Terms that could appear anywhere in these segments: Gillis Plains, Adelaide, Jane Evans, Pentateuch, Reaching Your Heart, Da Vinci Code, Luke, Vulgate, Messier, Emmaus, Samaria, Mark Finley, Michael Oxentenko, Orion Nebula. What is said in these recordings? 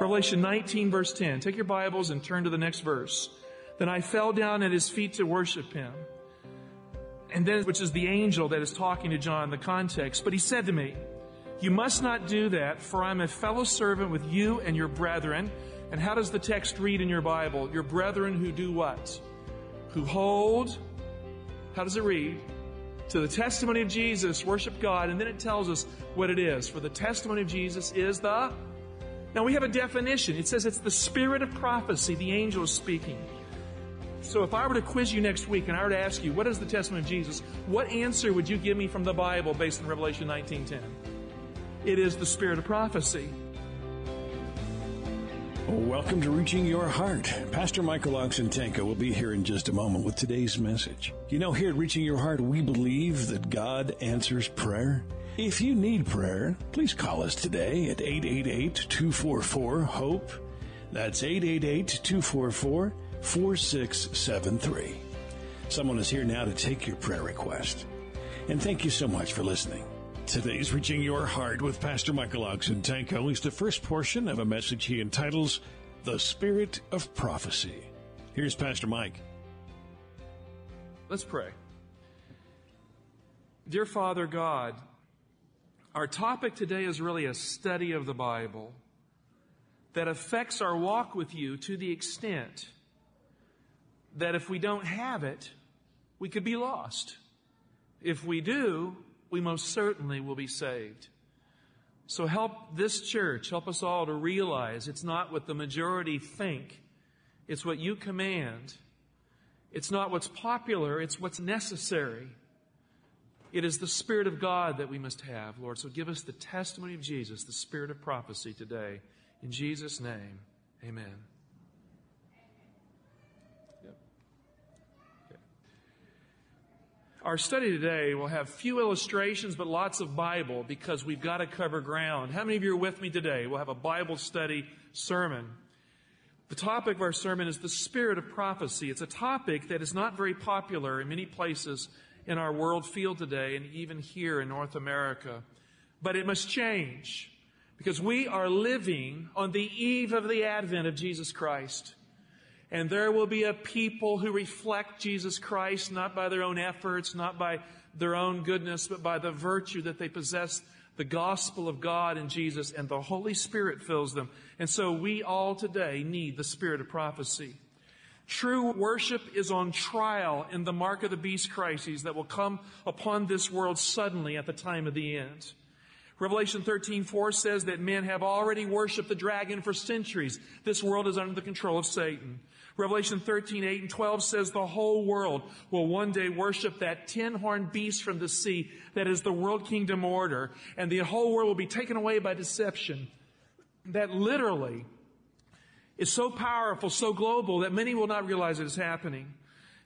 Revelation 19, verse 10. Take your Bibles and turn to the next verse. Then I fell down at his feet to worship him. And then, which is the angel that is talking to John, the context. But he said to me, you must not do that, for I'm a fellow servant with you and your brethren. And how does the text read in your Bible? Your brethren who do what? Who hold, how does it read? To the testimony of Jesus, worship God. And then it tells us what it is. For the testimony of Jesus is the... Now we have a definition. It says it's the spirit of prophecy, the angel is speaking. So if I were to quiz you next week and I were to ask you, what is the testimony of Jesus? What answer would you give me from the Bible based on Revelation 19:10? It is the spirit of prophecy. Welcome to Reaching Your Heart. Pastor Michael Oxentenko will be here in just a moment with today's message. You know, here at Reaching Your Heart, we believe that God answers prayer. If you need prayer, please call us today at 888-244-HOPE. That's 888-244-4673. Someone is here now to take your prayer request. And thank you so much for listening. Today's Reaching Your Heart with Pastor Michael Oxentenko is the first portion of a message he entitles, The Spirit of Prophecy. Here's Pastor Mike. Let's pray. Dear Father God, our topic today is really a study of the Bible that affects our walk with you to the extent that if we don't have it, we could be lost. If we do, we most certainly will be saved. So help this church, help us all to realize it's not what the majority think. It's what you command. It's not what's popular, it's what's necessary. It is the Spirit of God that we must have, Lord. So give us the testimony of Jesus, the spirit of prophecy today. In Jesus' name, amen. Yep. Okay. Our study today will have few illustrations, but lots of Bible because we've got to cover ground. How many of you are with me today? We'll have a Bible study sermon. The topic of our sermon is the spirit of prophecy. It's a topic that is not very popular in many places in our world field today, and even here in North America. But it must change, because we are living on the eve of the advent of Jesus Christ. And there will be a people who reflect Jesus Christ, not by their own efforts, not by their own goodness, but by the virtue that they possess, the gospel of God and Jesus, and the Holy Spirit fills them. And so we all today need the spirit of prophecy. True worship is on trial in the mark of the beast crises that will come upon this world suddenly at the time of the end. Revelation 13:4 says that men have already worshiped the dragon for centuries. This world is under the control of Satan. Revelation 13:8 and 12 says the whole world will one day worship that 10-horned beast from the sea that is the world kingdom order, and the whole world will be taken away by deception. That literally is so powerful, so global, that many will not realize it is happening.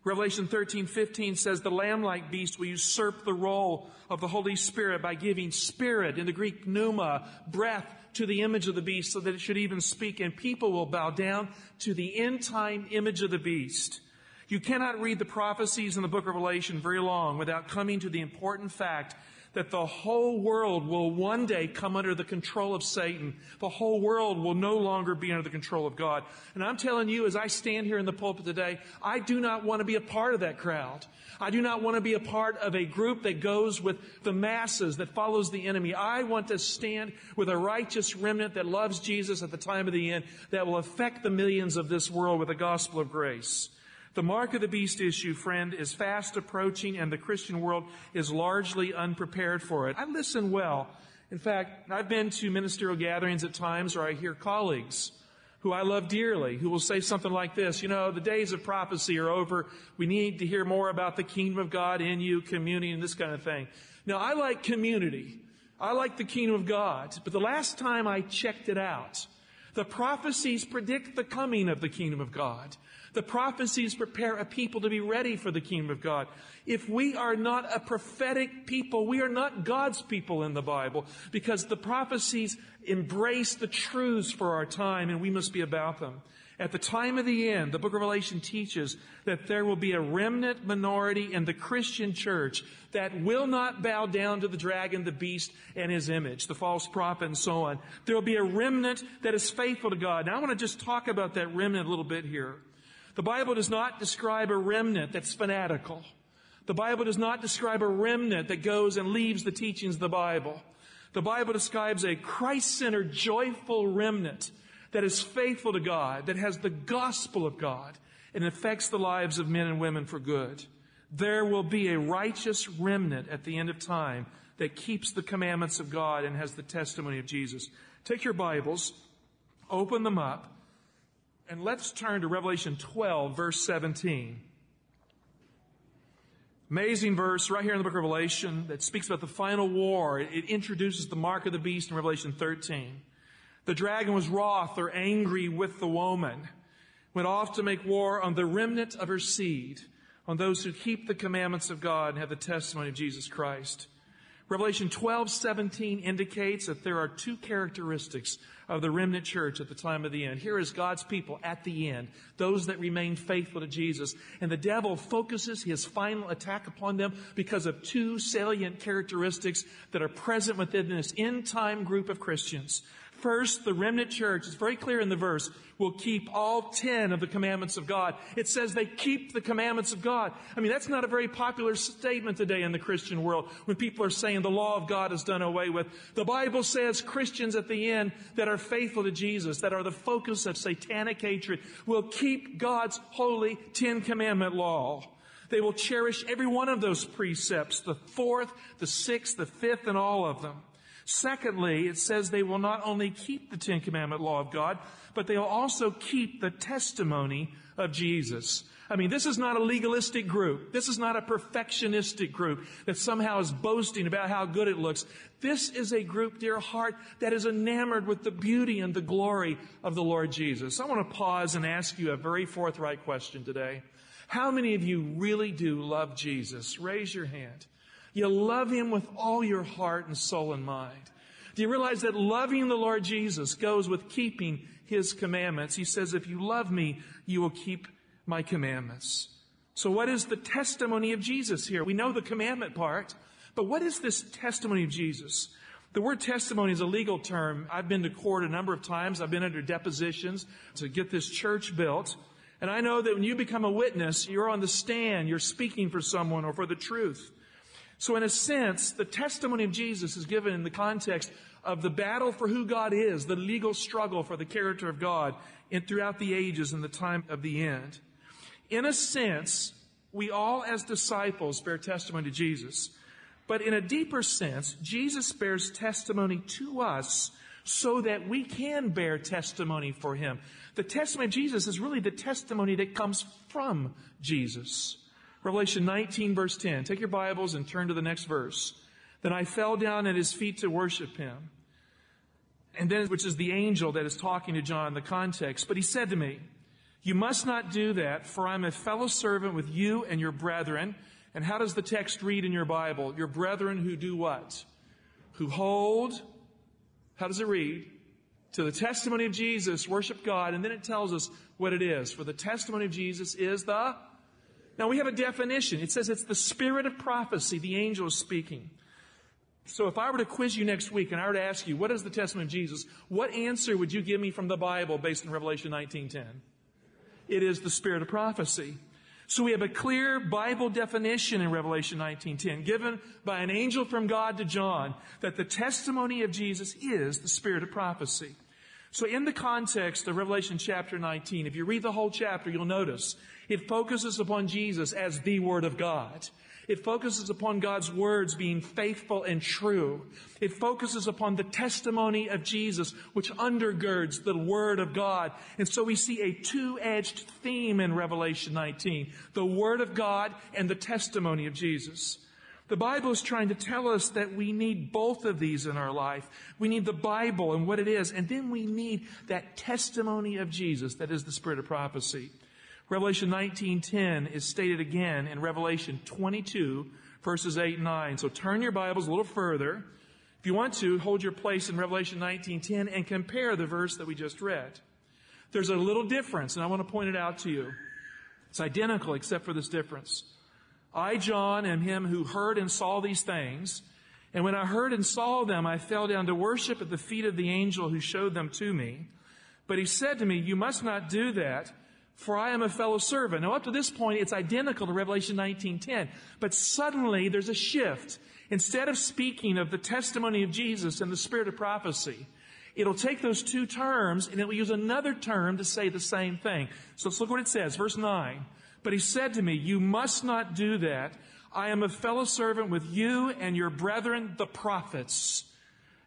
Revelation 13:15 says the lamb-like beast will usurp the role of the Holy Spirit by giving spirit, in the Greek pneuma, breath, to the image of the beast so that it should even speak, and people will bow down to the end-time image of the beast. You cannot read the prophecies in the book of Revelation very long without coming to the important fact that the whole world will one day come under the control of Satan. The whole world will no longer be under the control of God. And I'm telling you, as I stand here in the pulpit today, I do not want to be a part of that crowd. I do not want to be a part of a group that goes with the masses, that follows the enemy. I want to stand with a righteous remnant that loves Jesus at the time of the end, that will affect the millions of this world with the gospel of grace. The mark of the beast issue, friend, is fast approaching, and the Christian world is largely unprepared for it. I listen well. In fact, I've been to ministerial gatherings at times where I hear colleagues who I love dearly, who will say something like this, you know, the days of prophecy are over. We need to hear more about the kingdom of God in you, community, and this kind of thing. Now, I like community. I like the kingdom of God, but the last time I checked it out, the prophecies predict the coming of the kingdom of God. The prophecies prepare a people to be ready for the kingdom of God. If we are not a prophetic people, we are not God's people in the Bible, because the prophecies embrace the truths for our time, and we must be about them. At the time of the end, the book of Revelation teaches that there will be a remnant minority in the Christian church that will not bow down to the dragon, the beast, and his image, the false prophet, and so on. There will be a remnant that is faithful to God. Now I want to just talk about that remnant a little bit here. The Bible does not describe a remnant that's fanatical. The Bible does not describe a remnant that goes and leaves the teachings of the Bible. The Bible describes a Christ-centered, joyful remnant that is faithful to God, that has the gospel of God, and affects the lives of men and women for good. There will be a righteous remnant at the end of time that keeps the commandments of God and has the testimony of Jesus. Take your Bibles, open them up, and let's turn to Revelation 12, verse 17. Amazing verse right here in the book of Revelation that speaks about the final war. It introduces the mark of the beast in Revelation 13. The dragon was wroth or angry with the woman, went off to make war on the remnant of her seed, on those who keep the commandments of God and have the testimony of Jesus Christ. Revelation 12:17 indicates that there are two characteristics of the remnant church at the time of the end. Here is God's people at the end, those that remain faithful to Jesus. And the devil focuses his final attack upon them because of two salient characteristics that are present within this end-time group of Christians. First, the remnant church, it's very clear in the verse, will keep all 10 of the commandments of God. It says they keep the commandments of God. I mean, that's not a very popular statement today in the Christian world when people are saying the law of God is done away with. The Bible says Christians at the end that are faithful to Jesus, that are the focus of satanic hatred, will keep God's holy 10-commandment law. They will cherish every one of those precepts, the 4th, the 6th, the 5th, and all of them. Secondly, it says they will not only keep the 10-commandment law of God, but they will also keep the testimony of Jesus. I mean, this is not a legalistic group. This is not a perfectionistic group that somehow is boasting about how good it looks. This is a group, dear heart, that is enamored with the beauty and the glory of the Lord Jesus. I want to pause and ask you a very forthright question today. How many of you really do love Jesus? Raise your hand. You love Him with all your heart and soul and mind. Do you realize that loving the Lord Jesus goes with keeping His commandments? He says, if you love me, you will keep my commandments. So what is the testimony of Jesus here? We know the commandment part, but what is this testimony of Jesus? The word testimony is a legal term. I've been to court a number of times. I've been under depositions to get this church built. And I know that when you become a witness, you're on the stand, you're speaking for someone or for the truth. So in a sense, the testimony of Jesus is given in the context of the battle for who God is, the legal struggle for the character of God and throughout the ages and the time of the end. In a sense, we all as disciples bear testimony to Jesus. But in a deeper sense, Jesus bears testimony to us so that we can bear testimony for Him. The testimony of Jesus is really the testimony that comes from Jesus. Revelation 19, verse 10. Take your Bibles and turn to the next verse. Then I fell down at his feet to worship him. And then, which is the angel that is talking to John, the context. But he said to me, you must not do that, for I'm a fellow servant with you and your brethren. And how does the text read in your Bible? Your brethren who do what? Who hold, how does it read? To the testimony of Jesus, worship God. And then it tells us what it is. For the testimony of Jesus is the... Now, we have a definition. It says it's the spirit of prophecy. The angel is speaking. So if I were to quiz you next week and I were to ask you, what is the testimony of Jesus? What answer would you give me from the Bible based on Revelation 19:10? It is the spirit of prophecy. So we have a clear Bible definition in Revelation 19:10 given by an angel from God to John that the testimony of Jesus is the spirit of prophecy. So in the context of Revelation chapter 19, if you read the whole chapter, you'll notice it focuses upon Jesus as the Word of God. It focuses upon God's words being faithful and true. It focuses upon the testimony of Jesus, which undergirds the Word of God. And so we see a two-edged theme in Revelation 19, the Word of God and the testimony of Jesus. The Bible is trying to tell us that we need both of these in our life. We need the Bible and what it is, and then we need that testimony of Jesus that is the spirit of prophecy. Revelation 19:10 is stated again in Revelation 22, verses 8 and 9. So turn your Bibles a little further. If you want to, hold your place in Revelation 19:10 and compare the verse that we just read. There's a little difference, and I want to point it out to you. It's identical except for this difference. I, John, am him who heard and saw these things. And when I heard and saw them, I fell down to worship at the feet of the angel who showed them to me. But he said to me, you must not do that, for I am a fellow servant. Now, up to this point, it's identical to Revelation 19:10. But suddenly, there's a shift. Instead of speaking of the testimony of Jesus and the spirit of prophecy, it'll take those two terms, and it will use another term to say the same thing. So let's look what it says, verse 9. But he said to me, you must not do that. I am a fellow servant with you and your brethren, the prophets.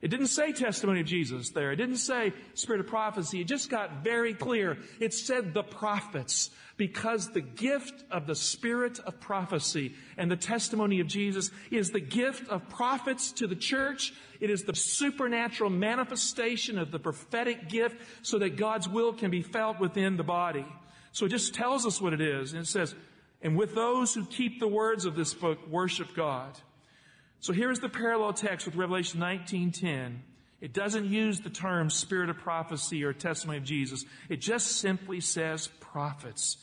It didn't say testimony of Jesus there. It didn't say spirit of prophecy. It just got very clear. It said the prophets, because the gift of the spirit of prophecy and the testimony of Jesus is the gift of prophets to the church. It is the supernatural manifestation of the prophetic gift so that God's will can be felt within the body. So it just tells us what it is. And it says, and with those who keep the words of this book, worship God. So here's the parallel text with Revelation 19:10. It doesn't use the term spirit of prophecy or testimony of Jesus. It just simply says prophets.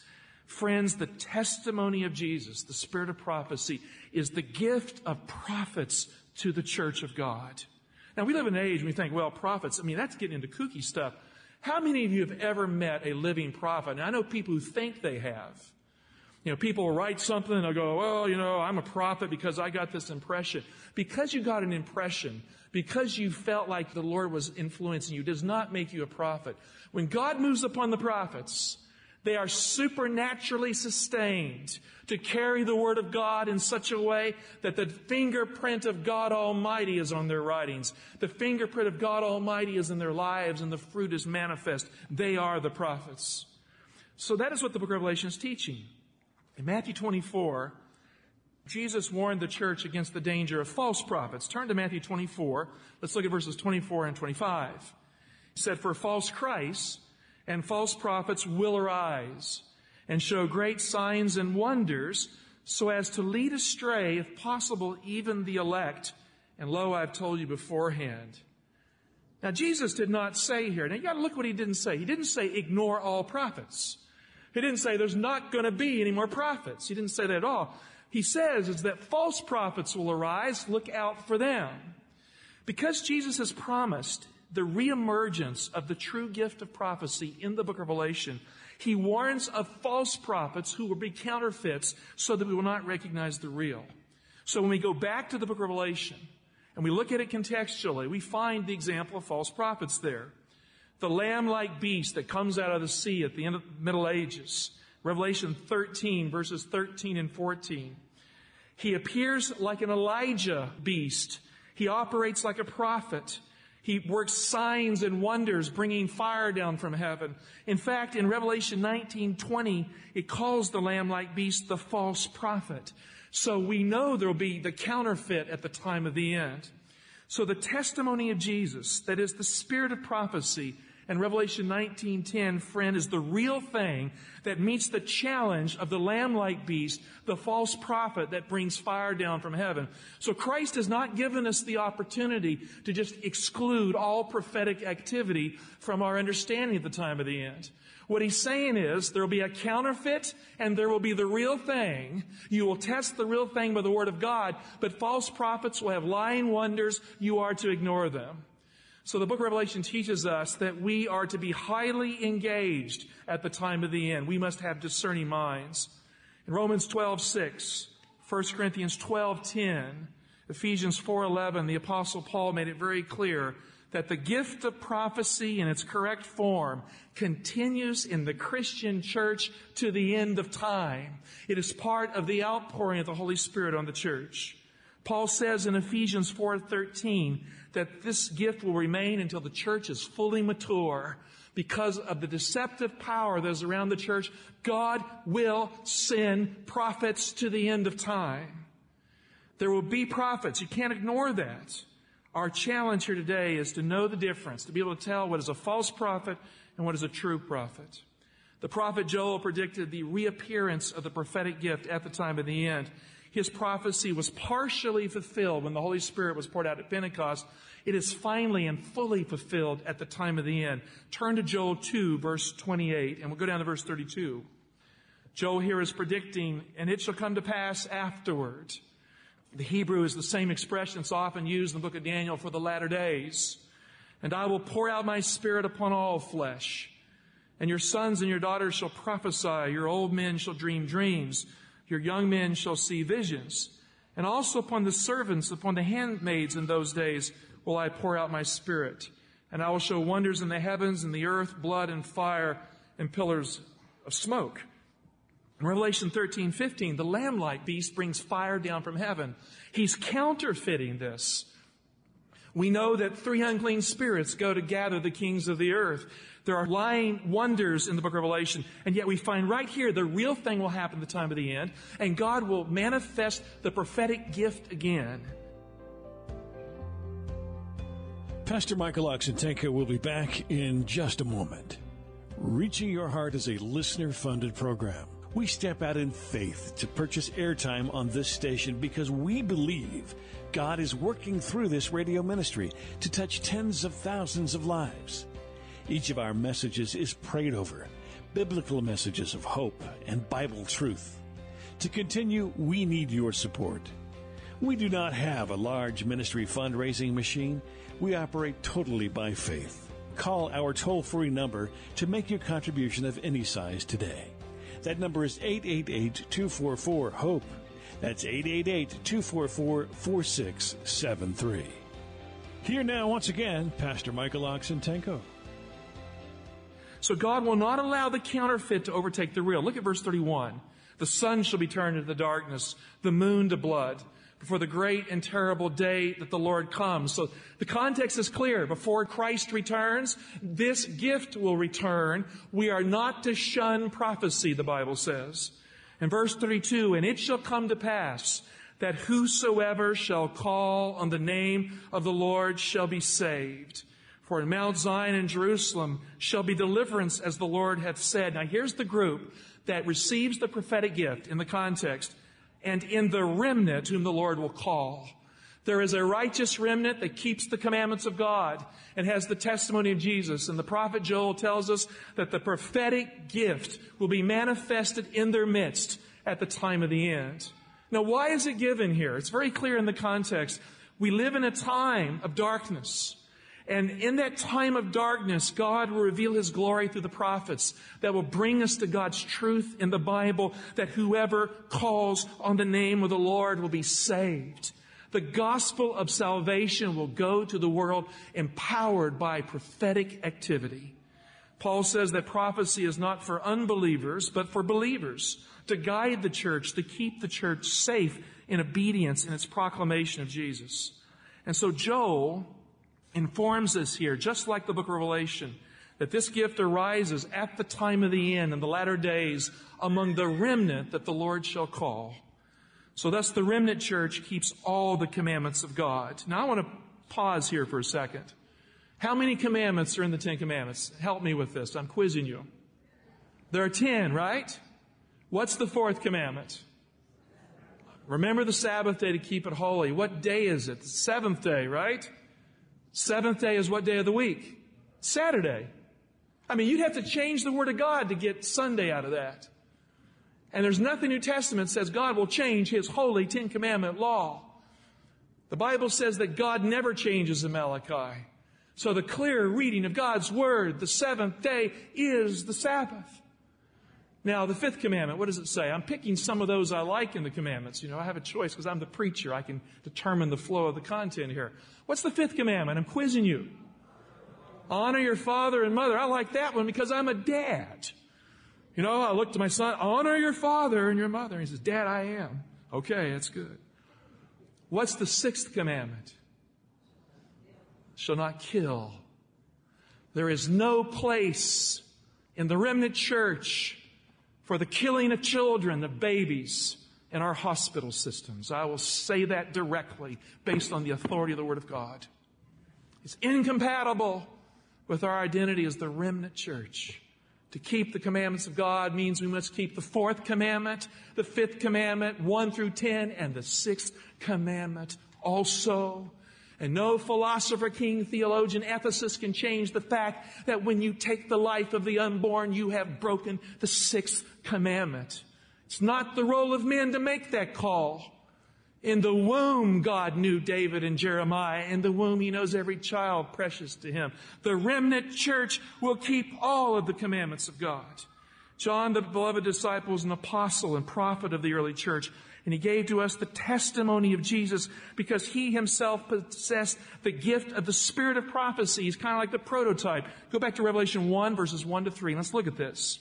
Friends, the testimony of Jesus, the spirit of prophecy, is the gift of prophets to the church of God. Now, we live in an age when we think, well, prophets, I mean, that's getting into kooky stuff. How many of you have ever met a living prophet? And I know people who think they have. You know, people will write something and they'll go, well, you know, I'm a prophet because I got this impression. Because you got an impression, because you felt like the Lord was influencing you, does not make you a prophet. When God moves upon the prophets, they are supernaturally sustained to carry the word of God in such a way that the fingerprint of God Almighty is on their writings. The fingerprint of God Almighty is in their lives and the fruit is manifest. They are the prophets. So that is what the book of Revelation is teaching. In Matthew 24, Jesus warned the church against the danger of false prophets. Turn to Matthew 24. Let's look at verses 24 and 25. He said, for false Christs and false prophets will arise and show great signs and wonders so as to lead astray, if possible, even the elect. And lo, I've told you beforehand. Now, Jesus did not say here. Now, you got to look what he didn't say. He didn't say ignore all prophets. He didn't say there's not going to be any more prophets. He didn't say that at all. He says is that false prophets will arise. Look out for them. Because Jesus has promised the reemergence of the true gift of prophecy in the book of Revelation, he warns of false prophets who will be counterfeits so that we will not recognize the real. So when we go back to the book of Revelation and we look at it contextually, we find the example of false prophets there. The lamb-like beast that comes out of the sea at the end of the Middle Ages. Revelation 13, verses 13 and 14. He appears like an Elijah beast. He operates like a prophet. He works signs and wonders, bringing fire down from heaven. In fact, in Revelation 19:20, it calls the lamb-like beast the false prophet. So we know there'll be the counterfeit at the time of the end. So the testimony of Jesus, that is the spirit of prophecy, and Revelation 19:10, friend, is the real thing that meets the challenge of the lamb-like beast, the false prophet that brings fire down from heaven. So Christ has not given us the opportunity to just exclude all prophetic activity from our understanding at the time of the end. What he's saying is there will be a counterfeit and there will be the real thing. You will test the real thing by the word of God, but false prophets will have lying wonders. You are to ignore them. So the book of Revelation teaches us that we are to be highly engaged at the time of the end. We must have discerning minds. In Romans 12:6, 1 Corinthians 12:10, Ephesians 4:11, the Apostle Paul made it very clear that the gift of prophecy in its correct form continues in the Christian church to the end of time. It is part of the outpouring of the Holy Spirit on the church. Paul says in Ephesians 4:13 that this gift will remain until the church is fully mature. Because of the deceptive power that is around the church, God will send prophets to the end of time. There will be prophets. You can't ignore that. Our challenge here today is to know the difference, to be able to tell what is a false prophet and what is a true prophet. The prophet Joel predicted the reappearance of the prophetic gift at the time of the end. His prophecy was partially fulfilled when the Holy Spirit was poured out at Pentecost. It is finally and fully fulfilled at the time of the end. Turn to Joel 2, verse 28, and we'll go down to verse 32. Joel here is predicting, and it shall come to pass afterward. The Hebrew is the same expression that's often used in the book of Daniel for the latter days. And I will pour out my spirit upon all flesh. And your sons and your daughters shall prophesy. Your old men shall dream dreams. Your young men shall see visions. And also upon the servants, upon the handmaids in those days will I pour out my spirit. And I will show wonders in the heavens and the earth, blood and fire and pillars of smoke. In Revelation 13:15, the lamb-like beast brings fire down from heaven. He's counterfeiting this. We know that 3 unclean spirits go to gather the kings of the earth. There are lying wonders in the book of Revelation. And yet we find right here the real thing will happen at the time of the end. And God will manifest the prophetic gift again. Pastor Michael Oxentenko will be back in just a moment. Reaching Your Heart is a listener-funded program. We step out in faith to purchase airtime on this station because we believe God is working through this radio ministry to touch tens of thousands of lives. Each of our messages is prayed over, biblical messages of hope and Bible truth. To continue, we need your support. We do not have a large ministry fundraising machine. We operate totally by faith. Call our toll-free number to make your contribution of any size today. That number is 888-244-HOPE. That's 888-244-4673. Here now, once again, Pastor Michael Oxentenko. So God will not allow the counterfeit to overtake the real. Look at verse 31. The sun shall be turned into darkness, the moon to blood, before the great and terrible day that the Lord comes. So the context is clear. Before Christ returns, this gift will return. We are not to shun prophecy, the Bible says. In verse 32, and it shall come to pass that whosoever shall call on the name of the Lord shall be saved. For in Mount Zion and Jerusalem shall be deliverance, as the Lord hath said. Now here's the group that receives the prophetic gift in the context, and in the remnant whom the Lord will call. There is a righteous remnant that keeps the commandments of God and has the testimony of Jesus. And the prophet Joel tells us that the prophetic gift will be manifested in their midst at the time of the end. Now, why is it given here? It's very clear in the context. We live in a time of darkness. And in that time of darkness, God will reveal His glory through the prophets that will bring us to God's truth in the Bible, that whoever calls on the name of the Lord will be saved. The gospel of salvation will go to the world empowered by prophetic activity. Paul says that prophecy is not for unbelievers, but for believers, to guide the church, to keep the church safe in obedience in its proclamation of Jesus. And so Joel informs us here, just like the book of Revelation, that this gift arises at the time of the end, in the latter days, among the remnant that the Lord shall call. So thus the remnant church keeps all the commandments of God. Now I want to pause here for a second. How many commandments are in the Ten Commandments? Help me with this. I'm quizzing you. There are 10, right? What's the 4th commandment? Remember the Sabbath day to keep it holy. What day is it? The 7th day, right? 7th day is what day of the week? Saturday. I mean, you'd have to change the Word of God to get Sunday out of that. And there's nothing New Testament says God will change His holy 10 commandment law. The Bible says that God never changes in Malachi. So the clear reading of God's Word, the 7th day is the Sabbath. Now, the 5th commandment, what does it say? I'm picking some of those I like in the commandments. You know, I have a choice because I'm the preacher. I can determine the flow of the content here. What's the 5th commandment? I'm quizzing you. Honor your father and mother. I like that one because I'm a dad. You know, I look to my son, honor your father and your mother. He says, Dad, I am. Okay, that's good. What's the 6th commandment? Shall not kill. There is no place in the remnant church for the killing of children, of babies, in our hospital systems. I will say that directly based on the authority of the Word of God. It's incompatible with our identity as the remnant church. To keep the commandments of God means we must keep the fourth commandment, the fifth commandment, 1 through 10, and the sixth commandment also. And no philosopher, king, theologian, ethicist can change the fact that when you take the life of the unborn, you have broken the sixth commandment. It's not the role of men to make that call. In the womb, God knew David and Jeremiah. In the womb, He knows every child precious to Him. The remnant church will keep all of the commandments of God. John, the beloved disciple, is an apostle and prophet of the early church. And he gave to us the testimony of Jesus because he himself possessed the gift of the spirit of prophecy. He's kind of like the prototype. Go back to Revelation 1, verses 1 to 3. Let's look at this.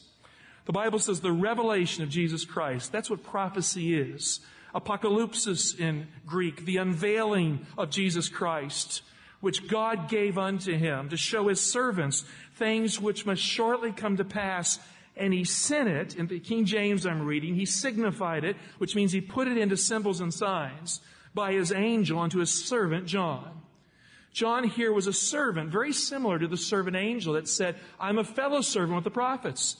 The Bible says the revelation of Jesus Christ. That's what prophecy is. Apocalypsis in Greek, the unveiling of Jesus Christ, which God gave unto him to show his servants things which must shortly come to pass. And he sent it, in the King James I'm reading, he signified it, which means he put it into symbols and signs by his angel unto his servant John. John here was a servant, very similar to the servant angel that said, I'm a fellow servant with the prophets.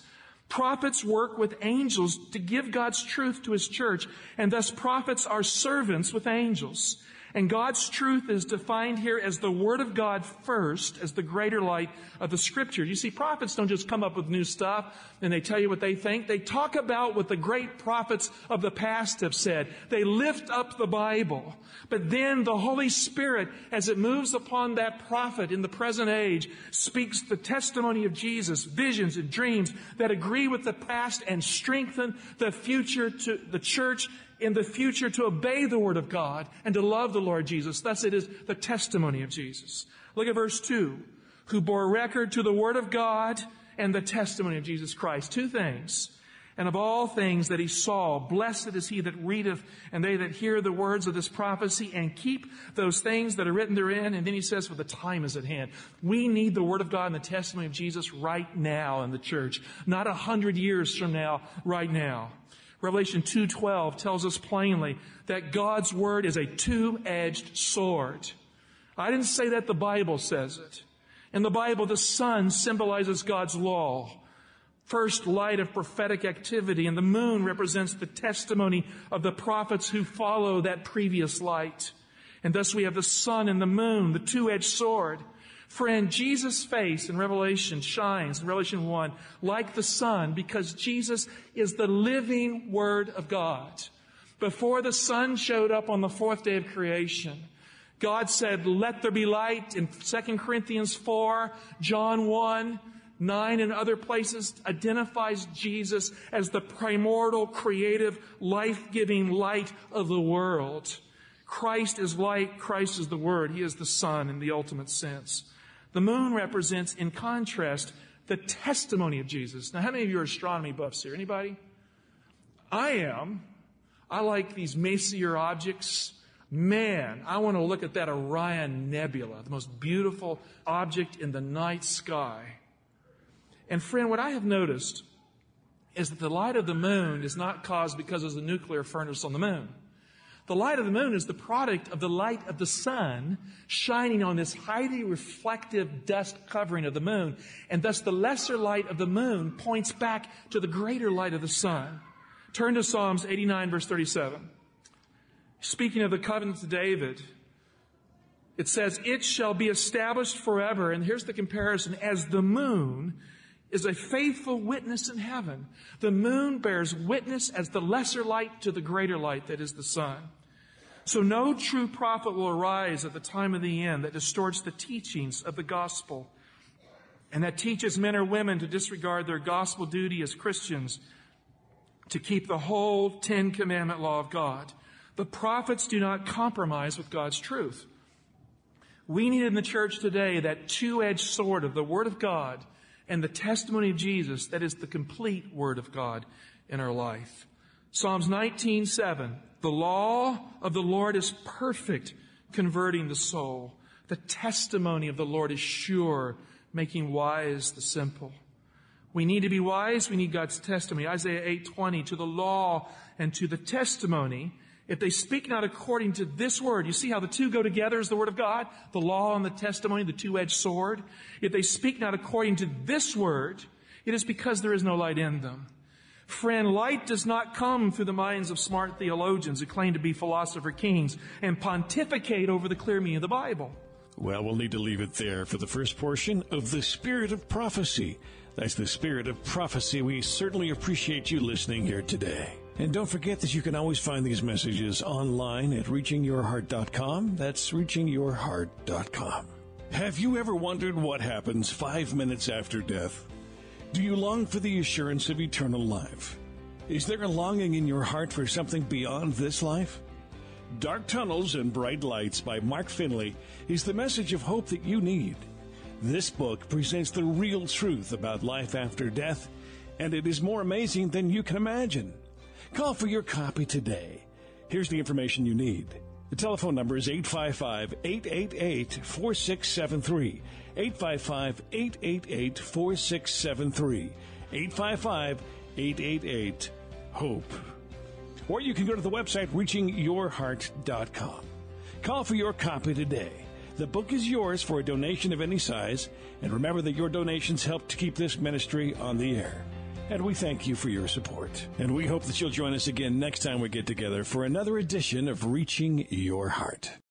Prophets work with angels to give God's truth to his church, and thus prophets are servants with angels. And God's truth is defined here as the Word of God first, as the greater light of the Scripture. You see, prophets don't just come up with new stuff and they tell you what they think. They talk about what the great prophets of the past have said. They lift up the Bible. But then the Holy Spirit, as it moves upon that prophet in the present age, speaks the testimony of Jesus, visions and dreams that agree with the past and strengthen the future to the church in the future to obey the Word of God and to love the Lord Jesus. Thus it is the testimony of Jesus. Look at verse 2. Who bore record to the Word of God and the testimony of Jesus Christ. Two things. And of all things that he saw, blessed is he that readeth, and they that hear the words of this prophecy, and keep those things that are written therein. And then he says, for the time is at hand. We need the Word of God and the testimony of Jesus right now in the church. Not 100 years from now, right now. Revelation 2:12 tells us plainly that God's Word is a two-edged sword. I didn't say that. The Bible says it. In the Bible, the sun symbolizes God's law, first light of prophetic activity, and the moon represents the testimony of the prophets who follow that previous light. And thus we have the sun and the moon, the two-edged sword. Friend, Jesus' face in Revelation shines, in Revelation 1, like the sun, because Jesus is the living Word of God. Before the sun showed up on the fourth day of creation, God said, let there be light in 2 Corinthians 4, John 1, 9, and other places identifies Jesus as the primordial, creative, life-giving light of the world. Christ is light. Christ is the Word. He is the sun in the ultimate sense. The moon represents, in contrast, the testimony of Jesus. Now, how many of you are astronomy buffs here? Anybody? I am. I like these Messier objects. Man, I want to look at that Orion Nebula, the most beautiful object in the night sky. And friend, what I have noticed is that the light of the moon is not caused because there's a nuclear furnace on the moon. The light of the moon is the product of the light of the sun shining on this highly reflective dust covering of the moon. And thus the lesser light of the moon points back to the greater light of the sun. Turn to Psalms 89, verse 37. Speaking of the covenant to David, it says, it shall be established forever. And here's the comparison. As the moon is a faithful witness in heaven. The moon bears witness as the lesser light to the greater light that is the sun. So no true prophet will arise at the time of the end that distorts the teachings of the gospel and that teaches men or women to disregard their gospel duty as Christians to keep the whole 10-commandment law of God. The prophets do not compromise with God's truth. We need in the church today that two-edged sword of the Word of God and the testimony of Jesus that is the complete Word of God in our life. Psalms 19:7, the law of the Lord is perfect, converting the soul. The testimony of the Lord is sure, making wise the simple. We need to be wise. We need God's testimony. Isaiah 8:20, to the law and to the testimony. If they speak not according to this word, you see how the two go together as the word of God? The law and the testimony, the two-edged sword. If they speak not according to this word, it is because there is no light in them. Friend, light does not come through the minds of smart theologians who claim to be philosopher kings and pontificate over the clear meaning of the Bible. Well, we'll need to leave it there for the first portion of The Spirit of Prophecy. That's The Spirit of Prophecy. We certainly appreciate you listening here today. And don't forget that you can always find these messages online at reachingyourheart.com. That's reachingyourheart.com. Have you ever wondered what happens 5 minutes after death? Do you long for the assurance of eternal life? Is there a longing in your heart for something beyond this life? Dark Tunnels and Bright Lights by Mark Finley is the message of hope that you need. This book presents the real truth about life after death, and it is more amazing than you can imagine. Call for your copy today. Here's the information you need. The telephone number is 855-888-4673. 855-888-4673. 855-888-HOPE. Or you can go to the website reachingyourheart.com. Call for your copy today. The book is yours for a donation of any size. And remember that your donations help to keep this ministry on the air. And we thank you for your support. And we hope that you'll join us again next time we get together for another edition of Reaching Your Heart.